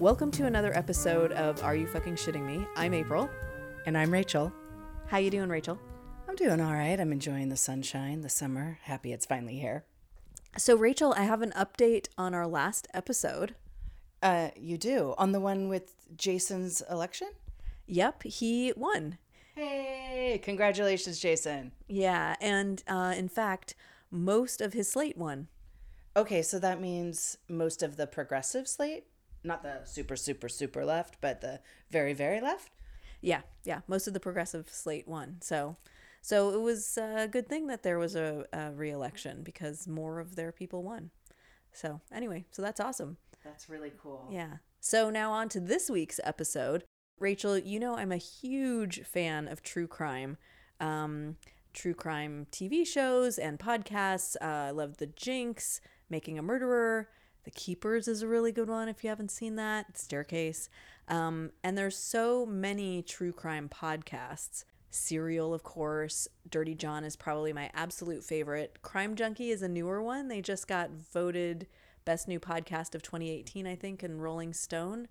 Welcome to another episode of Are You Fucking Shitting Me? I'm April. And I'm Rachel. How you doing, Rachel? I'm doing all right. I'm enjoying the sunshine, the summer. Happy it's finally here. So, Rachel, I have an update on our last episode. You do? On the one with Jason's election? Yep, he won. Hey, congratulations, Jason. Yeah, and in fact, most of his slate won. Okay, so that means most of the progressive slate? Not the super, super, super left, but the very, very left? Yeah, most of the progressive slate won. So it was a good thing that there was a re-election because more of their people won. So anyway, so that's awesome. That's really cool. Yeah. So now on to this week's episode. Rachel, you know I'm a huge fan of true crime TV shows and podcasts. I love The Jinx, Making a Murderer. The Keepers is a really good one if you haven't seen that. Staircase. And there's so many true crime podcasts. Serial, of course. Dirty John is probably my absolute favorite. Crime Junkie is a newer one. They just got voted best new podcast of 2018, I think, in Rolling Stone.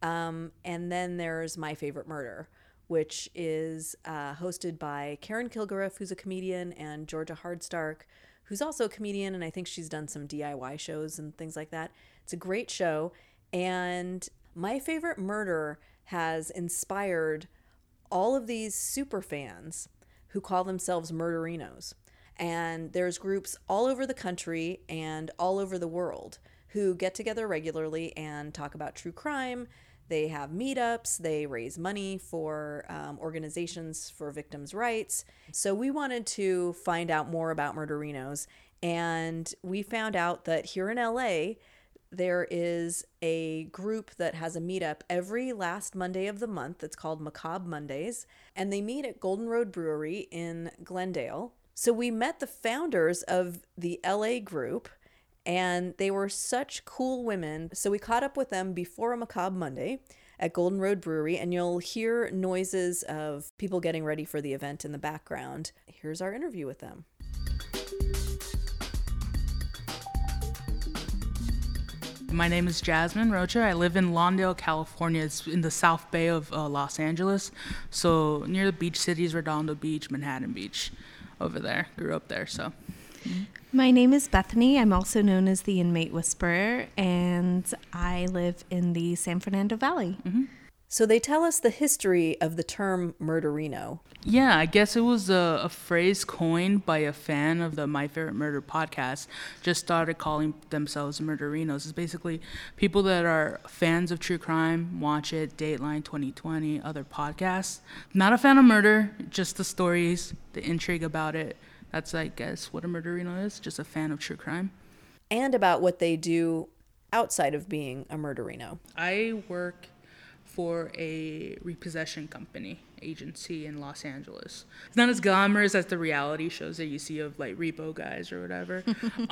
And then there's My Favorite Murder, which is hosted by Karen Kilgariff, who's a comedian, and Georgia Hardstark, who's also a comedian, and I think she's done some DIY shows and things like that. It's a great show. And My Favorite Murder has inspired all of these super fans who call themselves Murderinos. And there's groups all over the country and all over the world who get together regularly and talk about true crime. They have meetups. They raise money for organizations for victims' rights. So we wanted to find out more about Murderinos, and we found out that here in LA, there is a group that has a meetup every last Monday of the month. It's called Macabre Mondays, and they meet at Golden Road Brewery in Glendale. So we met the founders of the LA group, and they were such cool women. So we caught up with them before Macabre Monday at Golden Road Brewery, and you'll hear noises of people getting ready for the event in the background. Here's our interview with them. My name is Jasmine Rocha. I live in Lawndale, California. It's in the South Bay of Los Angeles, so near the beach cities, Redondo Beach, Manhattan Beach, over there. Grew up there, so... My name is Bethany. I'm also known as the Inmate Whisperer, and I live in the San Fernando Valley. Mm-hmm. So they tell us the history of the term Murderino. Yeah, I guess it was a phrase coined by a fan of the My Favorite Murder podcast. Just started calling themselves Murderinos. It's basically people that are fans of true crime, watch it, Dateline, 2020, other podcasts. Not a fan of murder, just the stories, the intrigue about it. That's, I guess, what a Murderino is, just a fan of true crime. And about what they do outside of being a Murderino. I work for a repossession company agency in Los Angeles. It's not as glamorous as the reality shows that you see of, like, repo guys or whatever.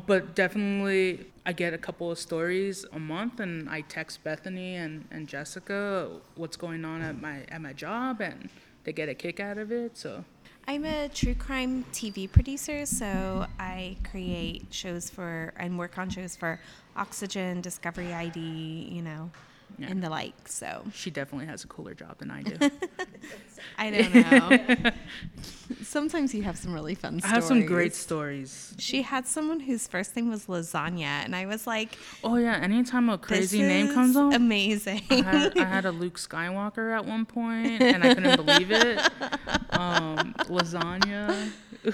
But definitely, I get a couple of stories a month, and I text Bethany and Jessica what's going on at my job, and they get a kick out of it, so... I'm a true crime TV producer, so I create shows for and work on shows for Oxygen, Discovery ID, yeah. And the like. So she definitely has a cooler job than I do. I don't know. Sometimes you have some really fun stories. I have some great stories. She had someone whose first name was Lasagna, and I was like, oh yeah, anytime a crazy name comes up, amazing. I had a Luke Skywalker at one point, and I couldn't believe it. Lasagna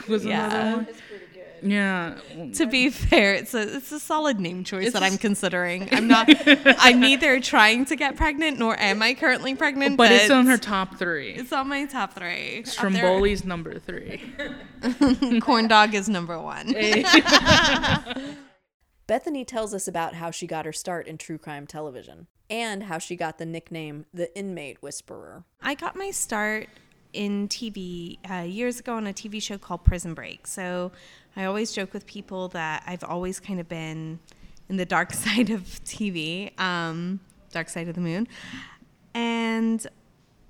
was another one. That's pretty good. Yeah. To be fair, it's a solid name choice that I'm considering. I'm neither trying to get pregnant nor am I currently pregnant. But it's on her top three. It's on my top three. Stromboli's number three. Corn dog is number one. Bethany tells us about how she got her start in true crime television and how she got the nickname The Inmate Whisperer. I got my start in TV years ago on a TV show called Prison Break. So I always joke with people that I've always kind of been in the dark side of TV, dark side of the moon. And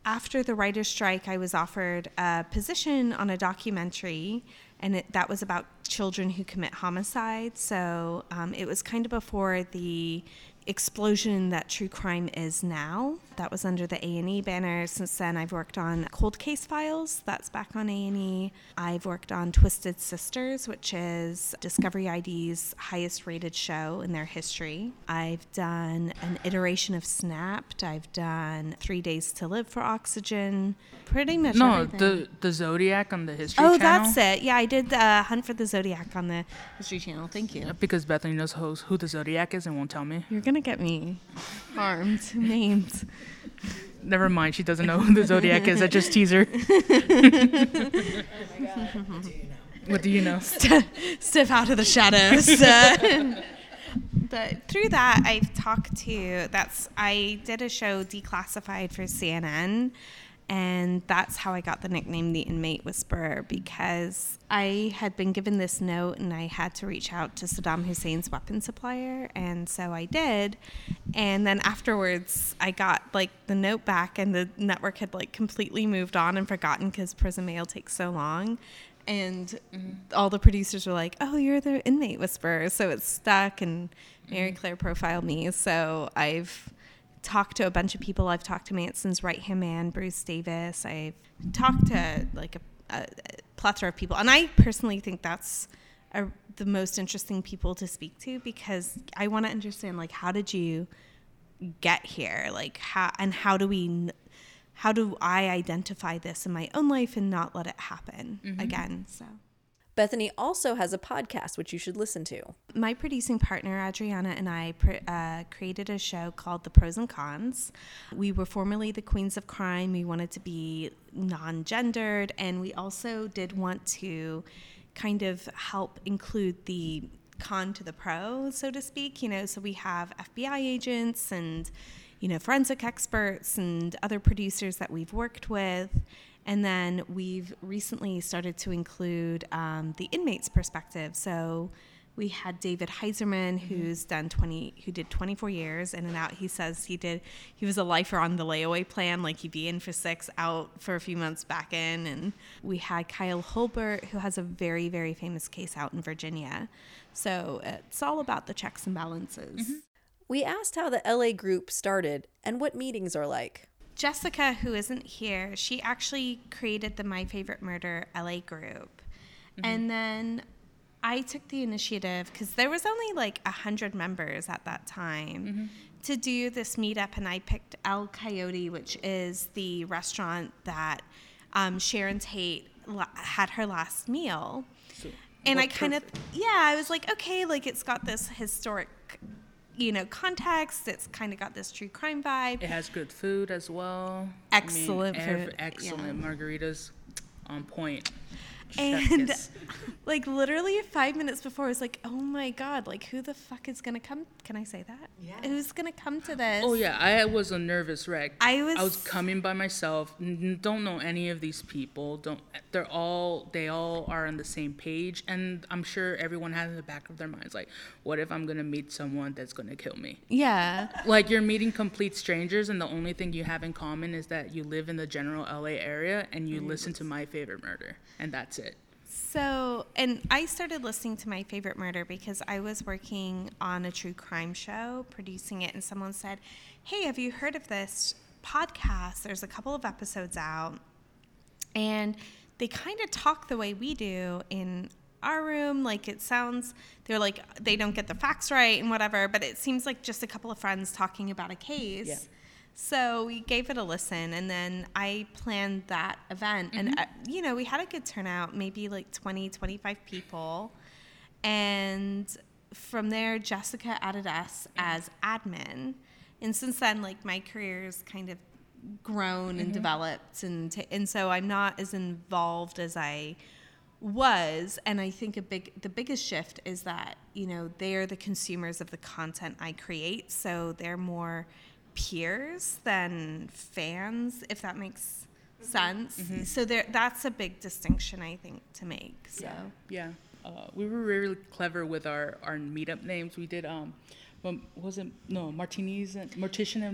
after the writer's strike, I was offered a position on a documentary, and that was about children who commit homicide. So it was kind of before the explosion that true crime is now. That was under the A&E banner. Since then, I've worked on Cold Case Files. That's back on A&E. I've worked on Twisted Sisters, which is Discovery ID's highest rated show in their history. I've done an iteration of Snapped. I've done 3 Days to Live for Oxygen. Pretty much everything. The Zodiac on the History Channel. Oh, that's it. Yeah, I did Hunt for the Zodiac on the History Channel. Thank you. Yeah, because Bethany knows who the Zodiac is and won't tell me. You're going to get me harmed, named. Never mind, she doesn't know who the Zodiac is. I just tease her. Oh my God. What do you know? Step out of the shadows. But through that, I've talked to... I did a show, Declassified, for CNN, and that's how I got the nickname The Inmate Whisperer, because I had been given this note and I had to reach out to Saddam Hussein's weapon supplier, and so I did. And then afterwards, I got the note back, and the network had completely moved on and forgotten because prison mail takes so long. And all the producers were like, oh, you're the Inmate Whisperer. So it stuck, and Mary Claire profiled me. So I've talked to a bunch of people. I've talked to Manson's right-hand man, Bruce Davis. I've talked to a plethora of people. And I personally think that's the most interesting people to speak to, because I want to understand, how did you get here? How do I identify this in my own life and not let it happen again? So, Bethany also has a podcast, which you should listen to. My producing partner, Adriana, and I created a show called The Pros and Cons. We were formerly the Queens of Crime. We wanted to be non-gendered, and we also did want to kind of help include the con to the pro, so to speak. So we have FBI agents and forensic experts and other producers that we've worked with. And then we've recently started to include the inmates' perspective. So we had David Heiserman, who did 24 years in and out. He says he was a lifer on the layaway plan, he'd be in for 6, out for a few months, back in. And we had Kyle Holbert, who has a very, very famous case out in Virginia. So it's all about the checks and balances. Mm-hmm. We asked how the LA group started and what meetings are like. Jessica, who isn't here, she actually created the My Favorite Murder LA group. Mm-hmm. And then I took the initiative, because there was only 100 members at that time, to do this meetup. And I picked El Coyote, which is the restaurant that Sharon Tate had her last meal. So, and I kind of, I was okay, it's got this historic context. It's kind of got this true crime vibe. It has good food as well. Excellent food. Excellent margaritas on point. And literally 5 minutes before, I was oh my God, who the fuck is gonna come? Can I say that? Yeah. Who's gonna come to this? Oh yeah, I was a nervous wreck. I was coming by myself. Don't know any of these people. They all are on the same page, and I'm sure everyone has in the back of their minds what if I'm gonna meet someone that's gonna kill me? Yeah. You're meeting complete strangers, and the only thing you have in common is that you live in the general LA area and you listen to My Favorite Murder, and that's it. So, and I started listening to My Favorite Murder because I was working on a true crime show, producing it, and someone said, hey, have you heard of this podcast? There's a couple of episodes out, and they kind of talk the way we do in our room. It sounds, they're they don't get the facts right and whatever, but it seems like just a couple of friends talking about a case. Yeah. So we gave it a listen, and then I planned that event. Mm-hmm. And, we had a good turnout, maybe 20, 25 people. And from there, Jessica added us as admin. And since then, my career's kind of grown and developed. And so I'm not as involved as I was. And I think the biggest shift is that, they're the consumers of the content I create. So they're more peers than fans, if that makes sense. Mm-hmm. So that's a big distinction, I think, to make. So yeah. We were really clever with our meetup names. We did Mortician and Martinis or something. Mortician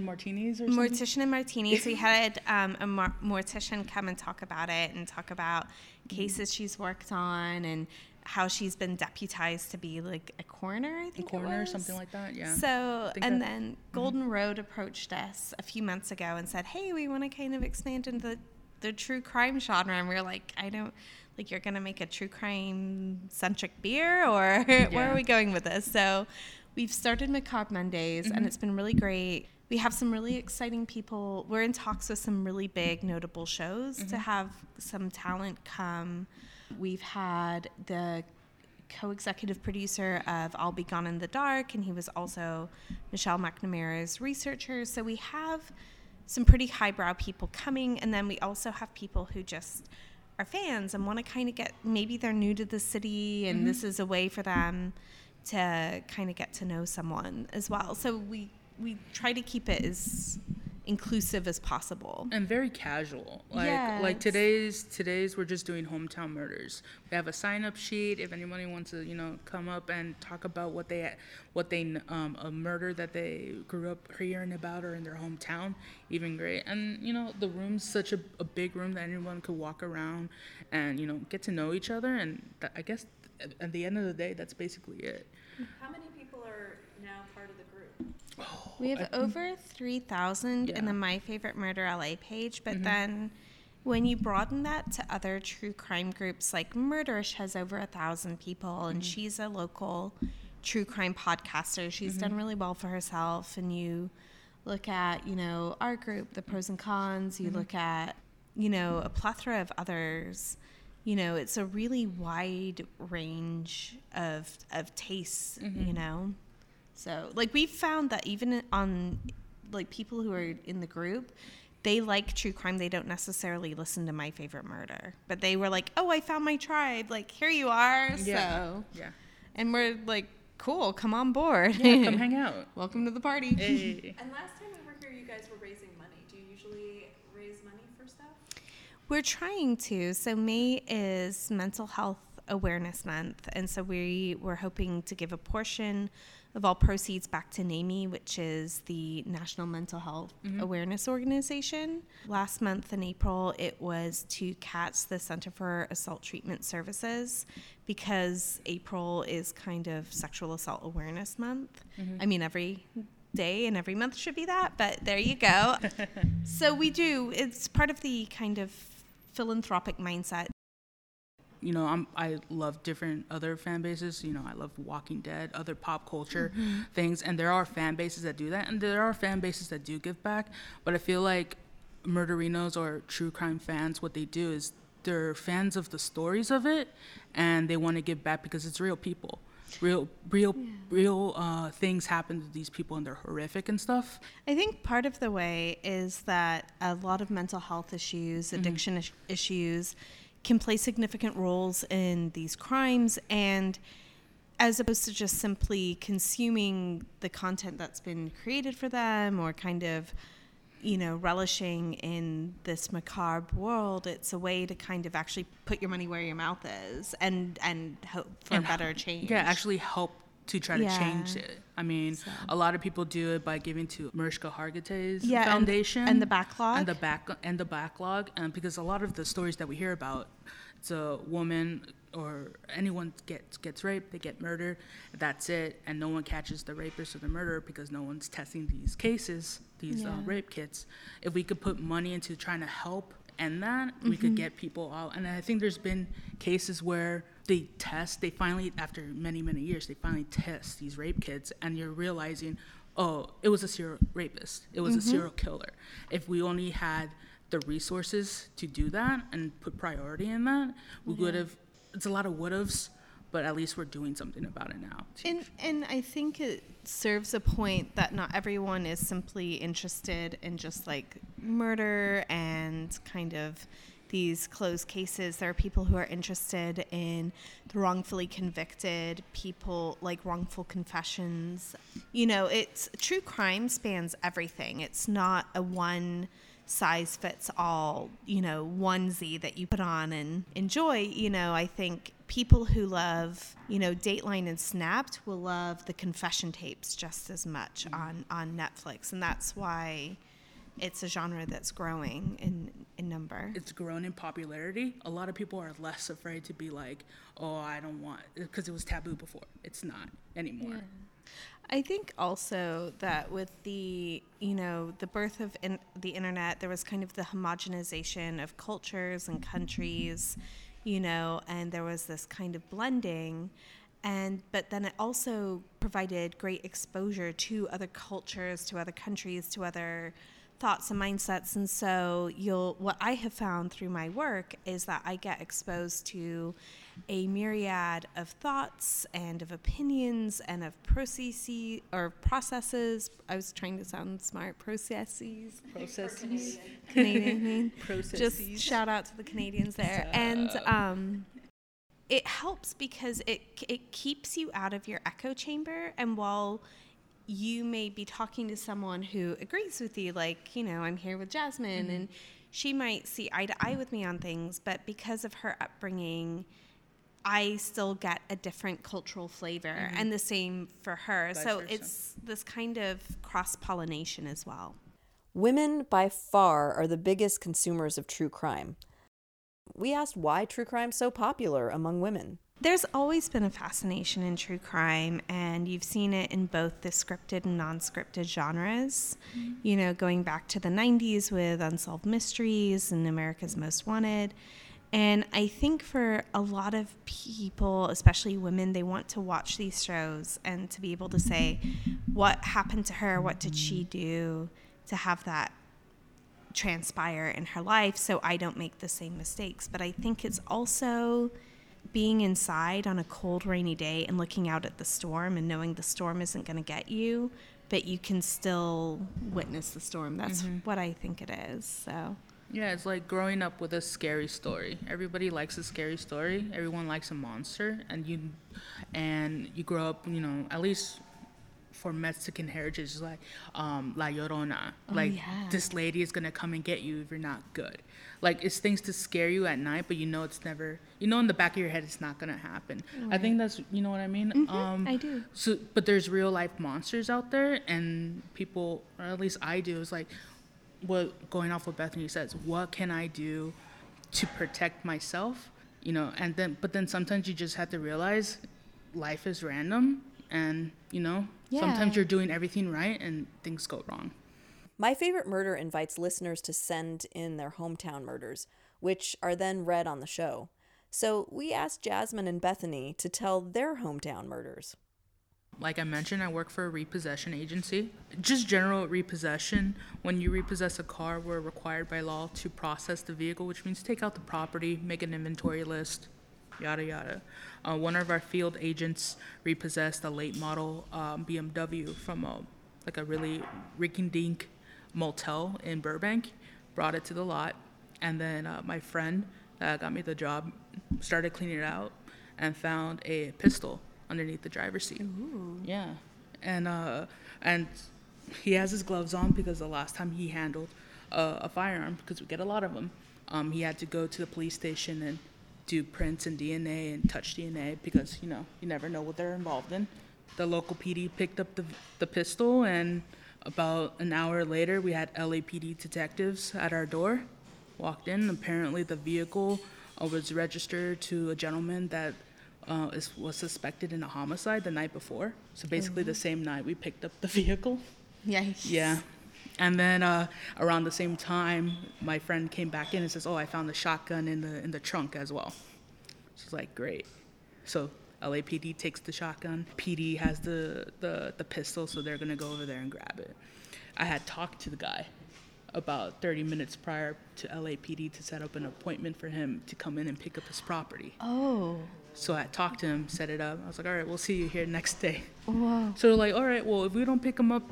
and Martinis. We had a mortician come and talk about it and talk about cases she's worked on and how she's been deputized to be like a coroner, I think. A coroner or something like that, yeah. So, and then Golden Road approached us a few months ago and said, hey, we want to kind of expand into the true crime genre. And we were like, I don't, like, you're going to make a true crime centric beer, or where are we going with this? So we've started Macabre Mondays, and it's been really great. We have some really exciting people. We're in talks with some really big, notable shows to have some talent come. We've had the co-executive producer of I'll Be Gone in the Dark, and he was also Michelle McNamara's researcher. So we have some pretty highbrow people coming, and then we also have people who just are fans and want to kind of get, maybe they're new to the city, and this is a way for them to kind of get to know someone as well. So we try to keep it as inclusive as possible and very casual, like today's we're just doing hometown murders. We have a sign-up sheet if anybody wants to, you know, come up and talk about what they a murder that they grew up hearing about or in their hometown. Even great. And you know, the room's such a big room that anyone could walk around and, you know, get to know each other. And I guess at the end of the day, that's basically it. How many people are now part of the group? We have over 3,000 in the My Favorite Murder LA page, but then when you broaden that to other true crime groups, like Murderish has over 1,000 people, and she's a local true crime podcaster. She's done really well for herself, and you look at, you know, our group, The Pros and Cons, you look at, you know, a plethora of others. You know, it's a really wide range of tastes, you know. So, like, we've found that even on, like, people who are in the group, they like true crime. They don't necessarily listen to My Favorite Murder. But they were like, oh, I found my tribe. Like, here you are. Yeah. So, yeah. And we're like, cool, come on board. Yeah, come hang out. Welcome to the party. Hey. And last time we were here, you guys were raising money. Do you usually raise money for stuff? We're trying to. So May is Mental Health Awareness Month. And so we were hoping to give a portion of all proceeds back to NAMI, which is the National Mental Health Awareness Organization. Last month in April, it was to CATS, the Center for Assault Treatment Services, because April is kind of Sexual Assault Awareness Month. I mean, every day and every month should be that, but there you go. So we do, it's part of the kind of philanthropic mindset. You know, I love different other fan bases. You know, I love Walking Dead, other pop culture things. And there are fan bases that do that. And there are fan bases that do give back. But I feel like Murderinos or true crime fans, what they do is they're fans of the stories of it. And they want to give back because it's real people. Real things happen to these people, and they're horrific and stuff. I think part of the way is that a lot of mental health issues, addiction issues, can play significant roles in these crimes, and as opposed to just simply consuming the content that's been created for them or kind of, you know, relishing in this macabre world, it's a way to kind of actually put your money where your mouth is and hope for a better change. Yeah, actually help to try to change it. I mean, so a lot of people do it by giving to Mariska Hargitay's foundation and the backlog, because a lot of the stories that we hear about, it's a woman or anyone gets raped, they get murdered, that's it, and no one catches the rapist or the murderer because no one's testing these cases, these rape kits. If we could put money into trying to help end that, we could get people out. And I think there's been cases where they finally, after many, many years, they finally test these rape kits, and you're realizing, oh, it was a serial rapist. It was a serial killer. If we only had the resources to do that and put priority in that, we would have. It's a lot of would-haves, but at least we're doing something about it now. And I think it serves a point that not everyone is simply interested in just, like, murder and kind of these closed cases. There are people who are interested in the wrongfully convicted people, like wrongful confessions. You know, it's true crime spans everything. It's not a one size fits all, you know, onesie that you put on and enjoy. You know, I think people who love, you know, Dateline and Snapped will love the confession tapes just as much on Netflix. And that's why it's a genre that's growing in number. It's grown in popularity. A lot of people are less afraid to be like, oh, I don't want, because it was taboo before. It's not anymore. Yeah. I think also that with the, you know, the birth of the internet, there was kind of the homogenization of cultures and countries, you know, and there was this kind of blending. But then it also provided great exposure to other cultures, to other countries, to other thoughts and mindsets. And so what I have found through my work is that I get exposed to a myriad of thoughts and of opinions and of processes. I was trying to sound smart. Processes. Canadian. Processes. Just shout out to the Canadians there. It helps because it keeps you out of your echo chamber. And while you may be talking to someone who agrees with you, like, you know, I'm here with Jasmine, mm-hmm. and she might see eye to eye with me on things, but because of her upbringing, I still get a different cultural flavor, mm-hmm. and the same for her. It's this kind of cross-pollination as well. Women, by far, are the biggest consumers of true crime. We asked why true crime is so popular among women. There's always been a fascination in true crime, and you've seen it in both the scripted and non-scripted genres. Mm-hmm. You know, going back to the 90s with Unsolved Mysteries and America's Most Wanted. And I think for a lot of people, especially women, they want to watch these shows and to be able to say, what happened to her? What did she do to have that transpire in her life, so I don't make the same mistakes? But I think it's also being inside on a cold, rainy day and looking out at the storm and knowing the storm isn't going to get you, but you can still witness the storm. That's mm-hmm. what I think it is. So yeah, it's like growing up with a scary story. Everybody likes a scary story. Everyone likes a monster, and you grow up, you know, at least for Mexican heritage, like La Llorona. Oh, like, yeah. This lady is going to come and get you if you're not good. Like, it's things to scare you at night, but you know it's never... You know in the back of your head it's not going to happen. Right. I think that's... You know what I mean? Mm-hmm, I do. So, but there's real-life monsters out there, and people... Or at least I do. It's like, going off what Bethany says, what can I do to protect myself? You know, and then... But then sometimes you just have to realize life is random, and, you know... Yeah. Sometimes you're doing everything right and things go wrong. My Favorite Murder invites listeners to send in their hometown murders, which are then read on the show. So we asked Jasmine and Bethany to tell their hometown murders. Like I mentioned, I work for a repossession agency. Just general repossession. When you repossess a car, we're required by law to process the vehicle, which means take out the property, make an inventory list, yada yada. One of our field agents repossessed a late model BMW from a really rinky-dink motel in Burbank, brought it to the lot, and then my friend that got me the job started cleaning it out and found a pistol underneath the driver's seat. Ooh. Yeah, and he has his gloves on because the last time he handled a firearm, because we get a lot of them, he had to go to the police station and do prints and DNA and touch DNA because, you know, you never know what they're involved in. The local PD picked up the pistol, and about an hour later, we had LAPD detectives at our door, walked in. Apparently, the vehicle was registered to a gentleman that was suspected in a homicide the night before. So basically mm-hmm. the same night we picked up the vehicle. Yes. Yeah. And then around the same time, my friend came back in and says, "Oh, I found the shotgun in the trunk as well." She's like, "Great!" So LAPD takes the shotgun. PD has the pistol, so they're gonna go over there and grab it. I had talked to the guy about 30 minutes prior to LAPD to set up an appointment for him to come in and pick up his property. Oh. So I talked to him, set it up. I was like, all right, we'll see you here next day. Wow. So they're like, all right, well, if we don't pick him up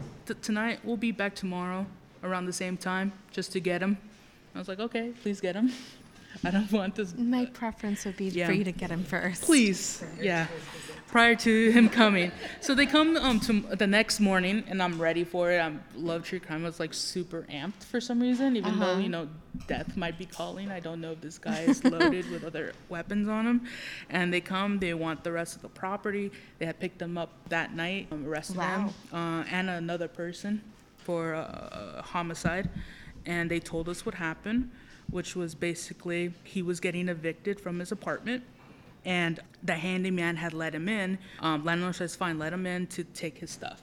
tonight, we'll be back tomorrow around the same time just to get him. I was like, okay, please get him. I don't want this. My preference would be for you to get him first. Please, yeah, prior to him coming. So they come to the next morning, and I'm ready for it. I love true crime. I was like super amped for some reason, even though, you know, death might be calling. I don't know if this guy is loaded with other weapons on him. And they come. They want the rest of the property. They had picked them up that night, arrested them, and another person. for a homicide, and they told us what happened, which was basically he was getting evicted from his apartment, and the handyman had let him in. Landlord says, fine, let him in to take his stuff.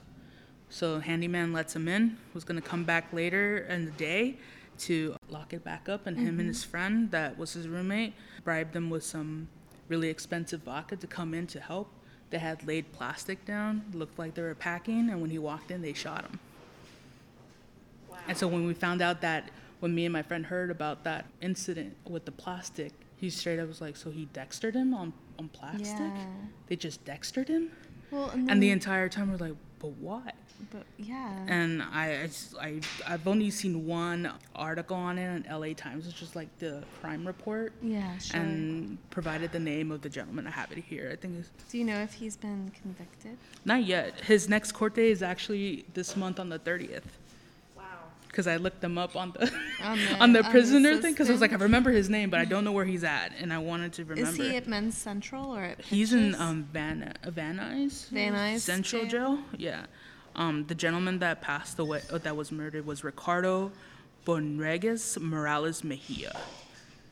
So handyman lets him in, was going to come back later in the day to lock it back up, and mm-hmm. him and his friend that was his roommate bribed them with some really expensive vodka to come in to help. They had laid plastic down, looked like they were packing, and when he walked in, they shot him. Wow. And so when we found out that, when me and my friend heard about that incident with the plastic, he straight up was like, so he dextered him on plastic? Yeah. They just dextered him? Well, and the entire time we're like, but why? But yeah. And I've only seen one article on it in LA Times. It's just like the crime report. Yeah, sure. And provided the name of the gentleman. I have it here. I think it's... Do you know if he's been convicted? Not yet. His next court day is actually this month on the 30th. Wow. Because I looked him up on the prisoner thing, because I was like, I remember his name, but I don't know where he's at, and I wanted to remember. Is he at Men's Central or at Pitches? He's in Van Nuys Central Jail. Yeah. The gentleman that passed away, that was murdered, was Ricardo Bonregas Morales Mejia.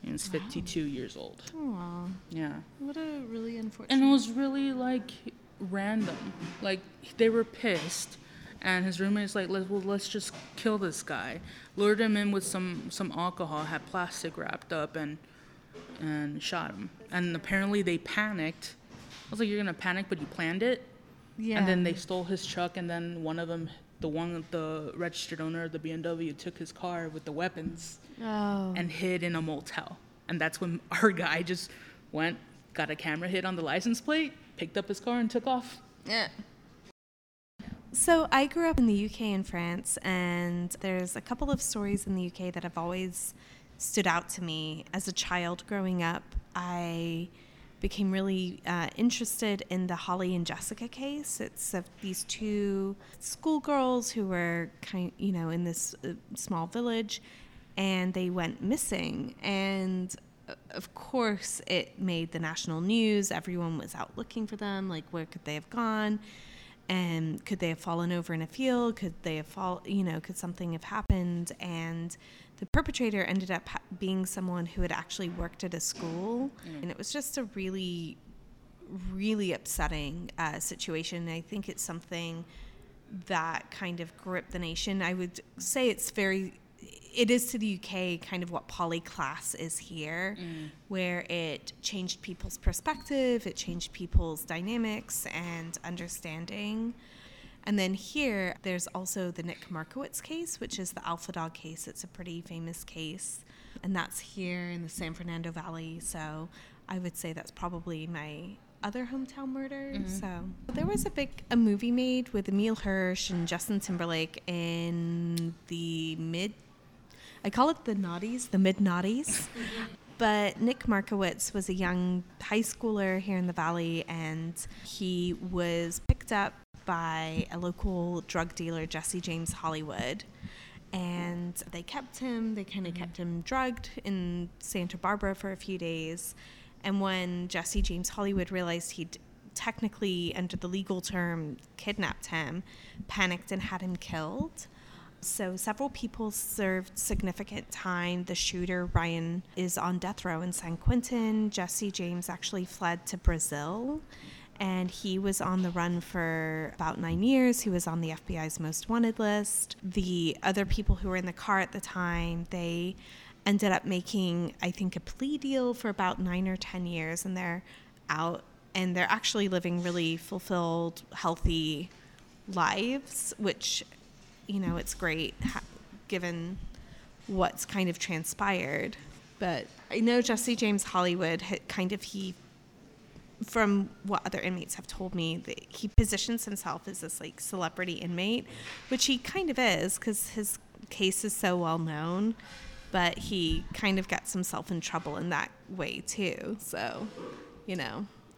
He was 52 years old. Wow. Yeah. What a really unfortunate... And it was really, like, random. Like, they were pissed, and his roommate's like, let's just kill this guy. Lured him in with some alcohol, had plastic wrapped up, and shot him. And apparently they panicked. I was like, you're going to panic, but you planned it? Yeah. And then they stole his truck, and then one of them, the registered owner of the BMW, took his car with the weapons and hid in a motel. And that's when our guy just went, got a camera hit on the license plate, picked up his car, and took off. Yeah. So I grew up in the UK and France, and there's a couple of stories in the UK that have always stood out to me. As a child growing up, I became really interested in the Holly and Jessica case. It's of these two schoolgirls who were in this small village, and they went missing. And of course, it made the national news. Everyone was out looking for them. Like, where could they have gone? And could they have fallen over in a field? Could they have could something have happened? And the perpetrator ended up being someone who had actually worked at a school. Mm. And it was just a really, really upsetting situation. And I think it's something that kind of gripped the nation. I would say it is to the UK kind of what polyclass is here, where it changed people's perspective, it changed people's dynamics and understanding. And then here, there's also the Nick Markowitz case, which is the alpha dog case. It's a pretty famous case, and that's here in the San Fernando Valley. So I would say that's probably my other hometown murder. Mm-hmm. So there was a movie made with Emil Hirsch and Justin Timberlake in the I call it the mid-noughties. But Nick Markowitz was a young high schooler here in the Valley, and he was picked up by a local drug dealer, Jesse James Hollywood. And they kept him. They kind of kept him drugged in Santa Barbara for a few days. And when Jesse James Hollywood realized he'd technically, under the legal term, kidnapped him, panicked and had him killed. So several people served significant time. The shooter, Ryan, is on death row in San Quentin. Jesse James actually fled to Brazil, and he was on the run for about 9 years. He was on the FBI's most wanted list. The other people who were in the car at the time, they ended up making, I think, a plea deal for about 9 or 10 years, and they're out, and they're actually living really fulfilled, healthy lives, which, it's great given what's kind of transpired. But I know Jesse James Hollywood from what other inmates have told me, that he positions himself as this like celebrity inmate, which he kind of is because his case is so well known, but he kind of gets himself in trouble in that way too. So,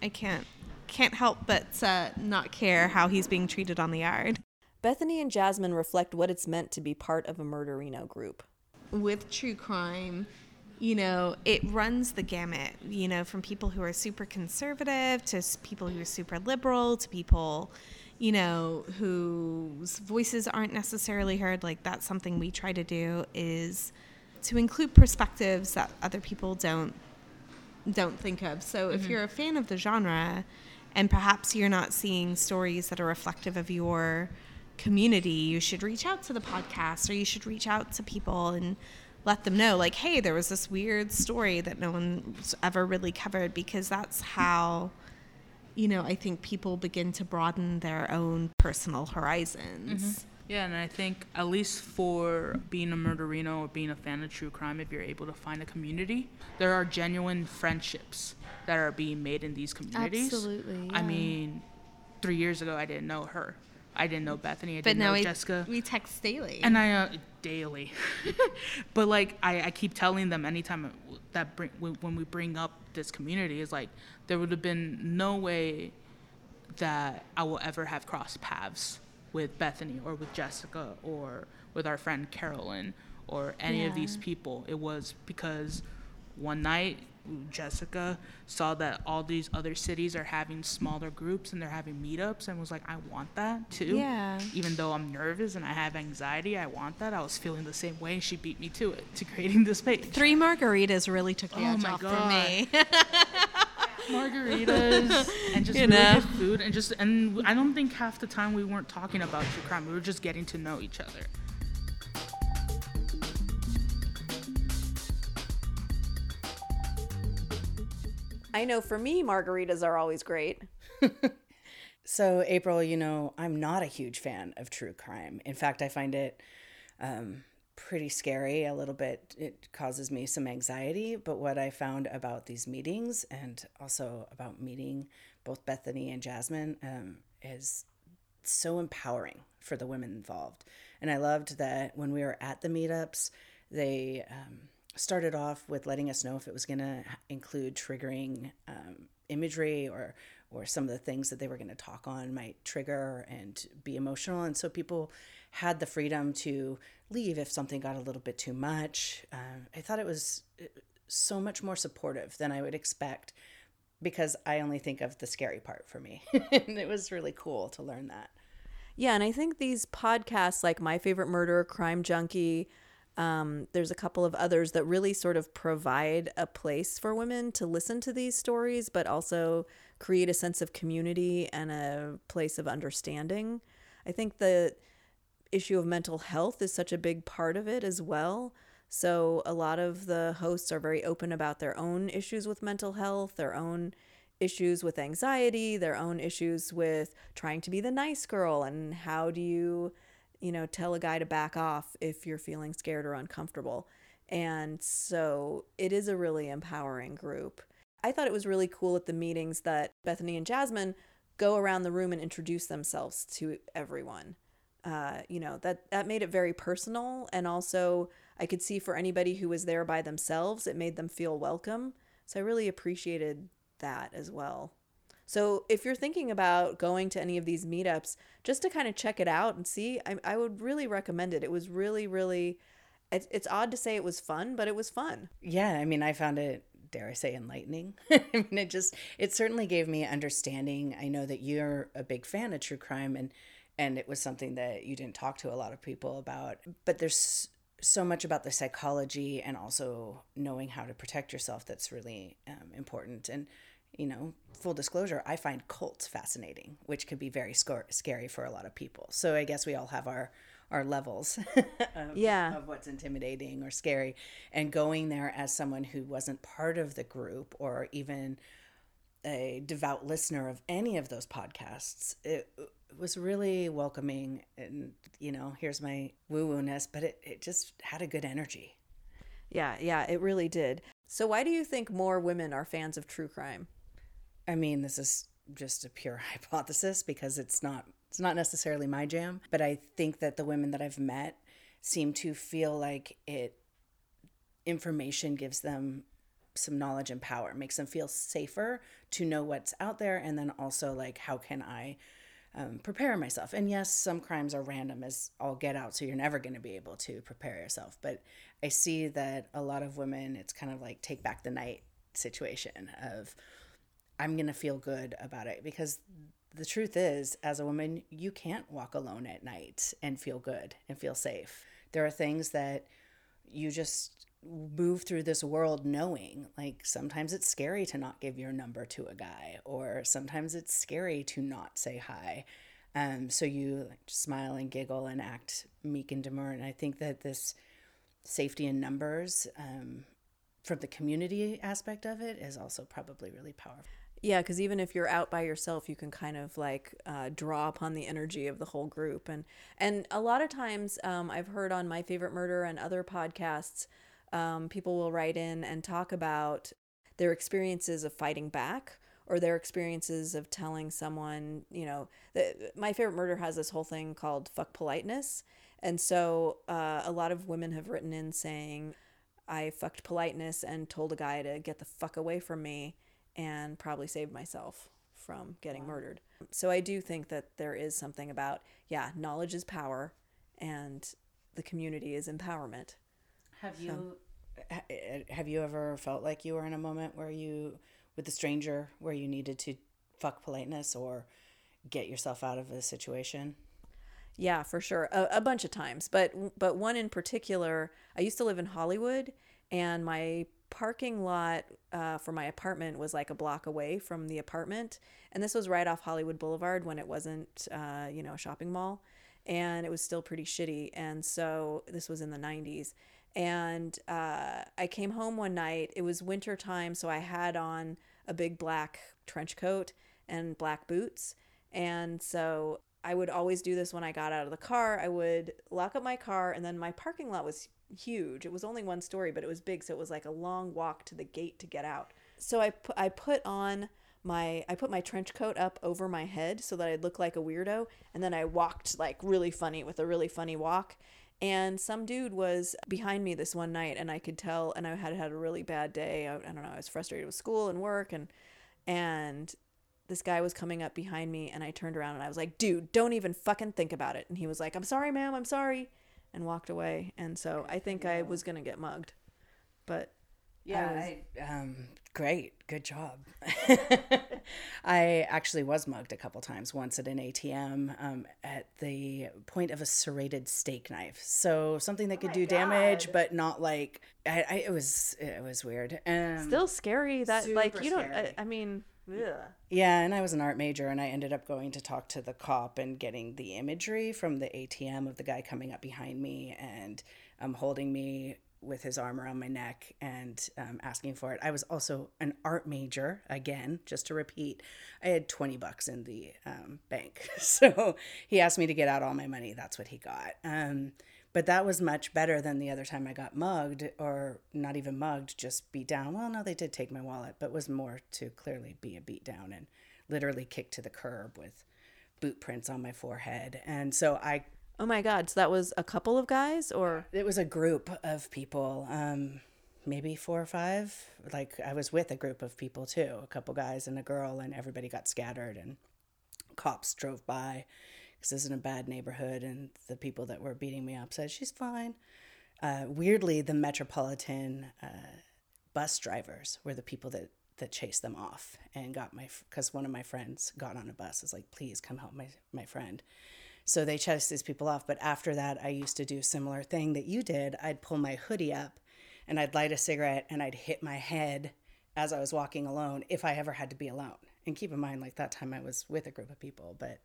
I can't help but not care how he's being treated on the yard. Bethany and Jasmine reflect what it's meant to be part of a Murderino group. With true crime, it runs the gamut, from people who are super conservative to people who are super liberal to people, you know, whose voices aren't necessarily heard. Like, that's something we try to do, is to include perspectives that other people don't think of. So if you're a fan of the genre and perhaps you're not seeing stories that are reflective of your community, you should reach out to the podcast, or you should reach out to people and let them know, like, hey, there was this weird story that no one's ever really covered, because that's how, you know, I think people begin to broaden their own personal horizons. Yeah, and I think at least for being a murderino or being a fan of true crime, if you're able to find a community, there are genuine friendships that are being made in these communities. Absolutely. Yeah. I mean, 3 years ago, I didn't know her. I didn't know Bethany. I didn't know Jessica. We text daily. And I daily. But, like, I keep telling them anytime that when we bring up this community, is like, there would have been no way that I will ever have crossed paths with Bethany or with Jessica or with our friend Carolyn or any of these people. It was because one night Jessica saw that all these other cities are having smaller groups and they're having meetups, and was like, I want that too. Yeah. Even though I'm nervous and I have anxiety, I want that. I was feeling the same way, and she beat me to it, to creating this page. 3 margaritas really took the edge off for me. Margaritas and just really good food, and I don't think half the time we weren't talking about true crime. We were just getting to know each other. I know for me, margaritas are always great. So, April, you know, I'm not a huge fan of true crime. In fact, I find it pretty scary a little bit. It causes me some anxiety. But what I found about these meetings, and also about meeting both Bethany and Jasmine, is so empowering for the women involved. And I loved that when we were at the meetups, they started off with letting us know if it was going to include triggering imagery or some of the things that they were going to talk on might trigger and be emotional. And so people had the freedom to leave if something got a little bit too much. I thought it was so much more supportive than I would expect, because I only think of the scary part for me. And it was really cool to learn that. Yeah, and I think these podcasts, like My Favorite Murder, Crime Junkie, there's a couple of others that really sort of provide a place for women to listen to these stories, but also create a sense of community and a place of understanding. I think the issue of mental health is such a big part of it as well. So a lot of the hosts are very open about their own issues with mental health, their own issues with anxiety, their own issues with trying to be the nice girl, and how do you, you know, tell a guy to back off if you're feeling scared or uncomfortable. And so it is a really empowering group. I thought it was really cool at the meetings that Bethany and Jasmine go around the room and introduce themselves to everyone. You know, that made it very personal. And also I could see for anybody who was there by themselves, it made them feel welcome. So I really appreciated that as well. So if you're thinking about going to any of these meetups, just to kind of check it out and see, I would really recommend it. It was really, really, it's odd to say it was fun, but it was fun. Yeah, I mean, I found it, dare I say, enlightening. I mean, it certainly gave me understanding. I know that you're a big fan of true crime, and it was something that you didn't talk to a lot of people about. But there's so much about the psychology and also knowing how to protect yourself that's really important. And you know, full disclosure, I find cults fascinating, which can be very scary for a lot of people. So I guess we all have our levels of what's intimidating or scary. And going there as someone who wasn't part of the group or even a devout listener of any of those podcasts, it was really welcoming. And, you know, here's my woo-woo-ness, but it just had a good energy. Yeah, it really did. So why do you think more women are fans of true crime? I mean, this is just a pure hypothesis, because it's not necessarily my jam, but I think that the women that I've met seem to feel like information gives them some knowledge and power. It makes them feel safer to know what's out there, and then also, like, how can I prepare myself? And yes, some crimes are random as all get out, so you're never going to be able to prepare yourself. But I see that a lot of women, it's kind of like take back the night situation of, I'm going to feel good about it, because the truth is, as a woman, you can't walk alone at night and feel good and feel safe. There are things that you just move through this world knowing, like sometimes it's scary to not give your number to a guy, or sometimes it's scary to not say hi. So you smile and giggle and act meek and demure. And I think that this safety in numbers, from the community aspect of it, is also probably really powerful. Yeah, because even if you're out by yourself, you can kind of like draw upon the energy of the whole group. And a lot of times I've heard on My Favorite Murder and other podcasts, people will write in and talk about their experiences of fighting back, or their experiences of telling someone, you know, My Favorite Murder has this whole thing called fuck politeness. And so a lot of women have written in saying, I fucked politeness and told a guy to get the fuck away from me, and probably saved myself from getting murdered. So I do think that there is something about, knowledge is power, and the community is empowerment. Have you ever felt like you were in a moment where you, with a stranger, where you needed to fuck politeness or get yourself out of a situation? Yeah, for sure. A bunch of times. But one in particular, I used to live in Hollywood, and my parking lot for my apartment was like a block away from the apartment. And this was right off Hollywood Boulevard when it wasn't, a shopping mall. And it was still pretty shitty. And so this was in the 90s. And I came home one night. It was winter time, so I had on a big black trench coat and black boots. And so I would always do this when I got out of the car. I would lock up my car, and then my parking lot was huge. It was only one story, but it was big, so it was like a long walk to the gate to get out. So I put my trench coat up over my head so that I'd look like a weirdo, and then I walked like really funny with a really funny walk. And some dude was behind me this one night, and I could tell, and I had a really bad day. I don't know, I was frustrated with school and work, and this guy was coming up behind me, and I turned around and I was like, dude, don't even fucking think about it. And he was like, I'm sorry, ma'am, I'm sorry, and walked away. And so I think I was going to get mugged. But yeah, great. Good job. I actually was mugged a couple times, once at an ATM at the point of a serrated steak knife. So something that could do damage, but not like it was weird. Still scary that like, you don't, I mean, yeah. Yeah, and I was an art major, and I ended up going to talk to the cop and getting the imagery from the ATM of the guy coming up behind me and holding me with his arm around my neck and asking for it. I was also an art major. Again, just to repeat, I had $20 in the bank. So he asked me to get out all my money. That's what he got. But that was much better than the other time I got mugged, or not even mugged, just beat down. Well, no, they did take my wallet, but was more to clearly be a beat down and literally kicked to the curb with boot prints on my forehead. And so I... Oh my God. So that was a couple of guys, or? It was a group of people, maybe 4 or 5. Like, I was with a group of people too, a couple guys and a girl, and everybody got scattered, and cops drove by. This isn't a bad neighborhood, and the people that were beating me up said, she's fine. Weirdly, the Metropolitan bus drivers were the people that chased them off and got my, because one of my friends got on a bus, was like, please come help my friend. So they chased these people off. But after that, I used to do a similar thing that you did. I'd pull my hoodie up, and I'd light a cigarette, and I'd hit my head as I was walking alone, if I ever had to be alone. And keep in mind, like, that time I was with a group of people, but...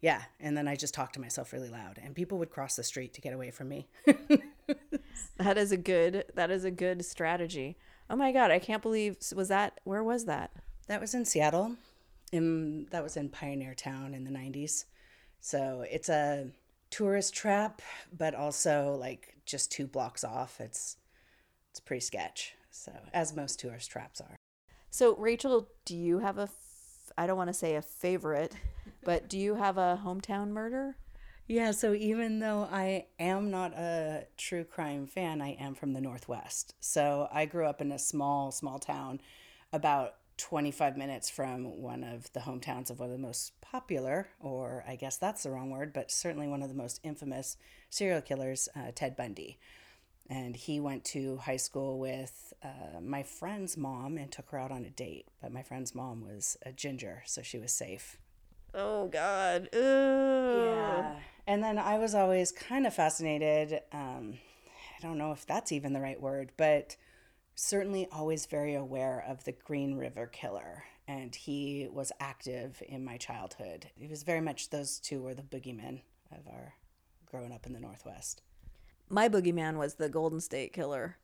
Yeah, and then I just talked to myself really loud, and people would cross the street to get away from me. That is a good strategy. Oh my God, I can't believe, where was that? That was in Seattle. That was in Pioneer Town in the 90s. So it's a tourist trap, but also like just 2 blocks off. It's pretty sketch, so as most tourist traps are. So Rachel, do you have I don't want to say a favorite, but do you have a hometown murder? Yeah, so even though I am not a true crime fan, I am from the Northwest. So I grew up in a small, small town about 25 minutes from one of the hometowns of one of the most popular, or I guess that's the wrong word, but certainly one of the most infamous serial killers, Ted Bundy. And he went to high school with my friend's mom and took her out on a date. But my friend's mom was a ginger, so she was safe. Oh, God. Ugh. Yeah. And then I was always kind of fascinated. I don't know if that's even the right word, but certainly always very aware of the Green River Killer. And he was active in my childhood. It was very much those two were the boogeymen of our growing up in the Northwest. My boogeyman was the Golden State Killer,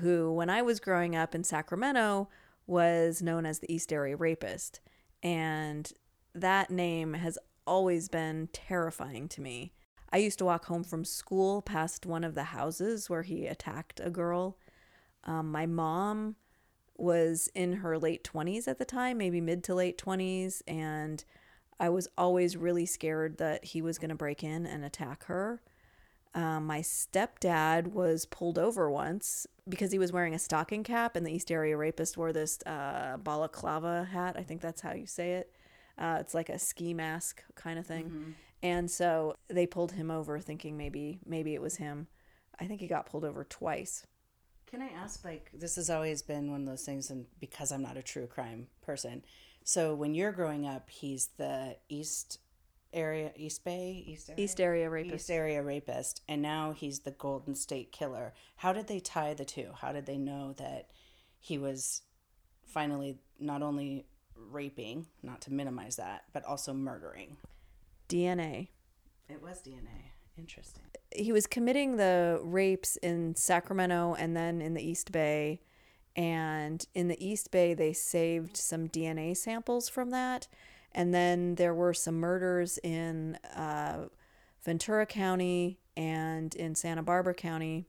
who, when I was growing up in Sacramento, was known as the East Area Rapist. And that name has always been terrifying to me. I used to walk home from school past one of the houses where he attacked a girl. My mom was in her late 20s at the time, maybe mid to late 20s, and I was always really scared that he was going to break in and attack her. My stepdad was pulled over once because he was wearing a stocking cap, and the East Area Rapist wore this balaclava hat. I think that's how you say it. It's like a ski mask kind of thing. Mm-hmm. And so they pulled him over thinking maybe it was him. I think he got pulled over twice. Can I ask, like, this has always been one of those things, and because I'm not a true crime person, so when you're growing up, he's the East Area Rapist, and now he's the Golden State Killer. How did they tie the two? How did they know that he was finally not only raping, not to minimize that, but also murdering? DNA. It was DNA. Interesting. He was committing the rapes in Sacramento and then in the East Bay. And in the East Bay, they saved some DNA samples from that. And then there were some murders in Ventura County and in Santa Barbara County.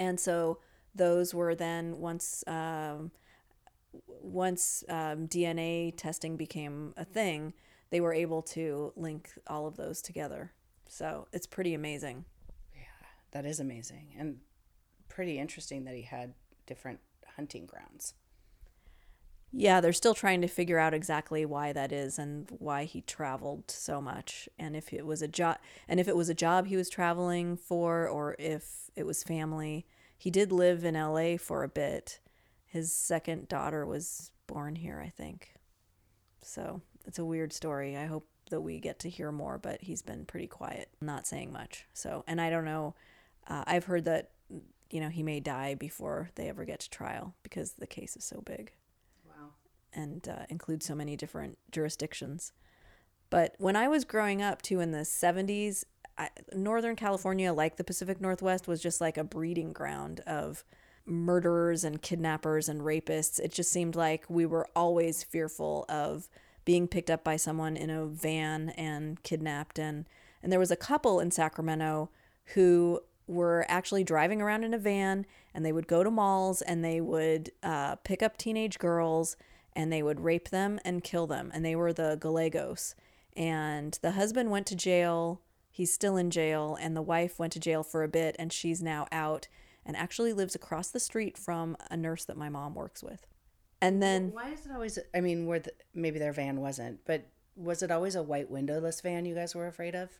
And so those were then, once DNA testing became a thing, they were able to link all of those together. So it's pretty amazing. Yeah, that is amazing. And pretty interesting that he had different hunting grounds. Yeah, they're still trying to figure out exactly why that is and why he traveled so much. And if it was a job, he was traveling for, or if it was family. He did live in LA for a bit. His second daughter was born here, I think. So it's a weird story. I hope that we get to hear more, but he's been pretty quiet, not saying much. So, and I don't know, I've heard that, you know, he may die before they ever get to trial because the case is so big. Wow. And includes so many different jurisdictions. But when I was growing up too, in the 70s, Northern California, like the Pacific Northwest, was just like a breeding ground of murderers and kidnappers and rapists. It just seemed like we were always fearful of being picked up by someone in a van and kidnapped. And there was a couple in Sacramento who were actually driving around in a van, and they would go to malls, and they would pick up teenage girls, and they would rape them and kill them. And they were the Gallegos. And the husband went to jail. He's still in jail. And the wife went to jail for a bit, and she's now out and actually lives across the street from a nurse that my mom works with. And then, why is it always, I mean, maybe their van wasn't, but was it always a white windowless van you guys were afraid of?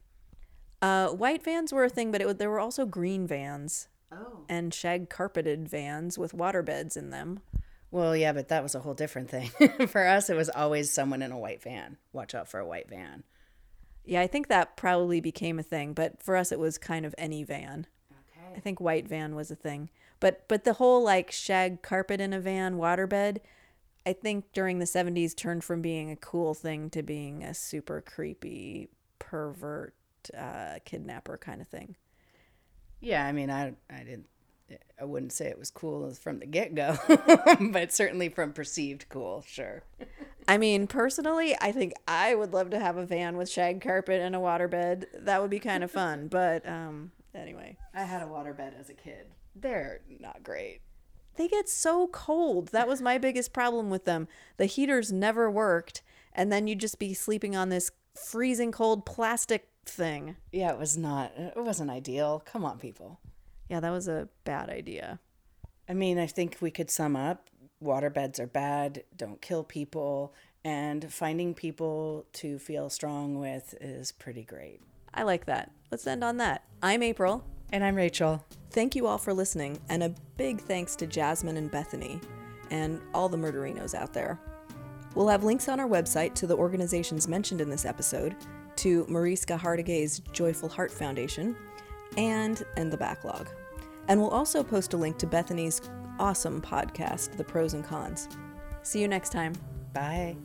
White vans were a thing, but there were also green vans. Oh. And shag carpeted vans with waterbeds in them. Well, yeah, but that was a whole different thing. For us, it was always someone in a white van. Watch out for a white van. Yeah, I think that probably became a thing, but for us, it was kind of any van. I think white van was a thing. But the whole like shag carpet in a van, waterbed, I think during the 70s turned from being a cool thing to being a super creepy pervert kidnapper kind of thing. Yeah, I mean, I wouldn't say it was cool from the get-go, but certainly from perceived cool, sure. I mean, personally, I think I would love to have a van with shag carpet and a waterbed. That would be kind of fun, but anyway, I had a waterbed as a kid. They're not great. They get so cold. That was my biggest problem with them. The heaters never worked, and then you'd just be sleeping on this freezing cold plastic thing. Yeah, it wasn't ideal. Come on, people. Yeah, that was a bad idea. I mean, I think we could sum up. Waterbeds are bad. Don't kill people. And finding people to feel strong with is pretty great. I like that. Let's end on that. I'm April. And I'm Rachel. Thank you all for listening, and a big thanks to Jasmine and Bethany and all the Murderinos out there. We'll have links on our website to the organizations mentioned in this episode, to Mariska Hargitay's Joyful Heart Foundation, and the backlog. And we'll also post a link to Bethany's awesome podcast, The Pros and Cons. See you next time. Bye.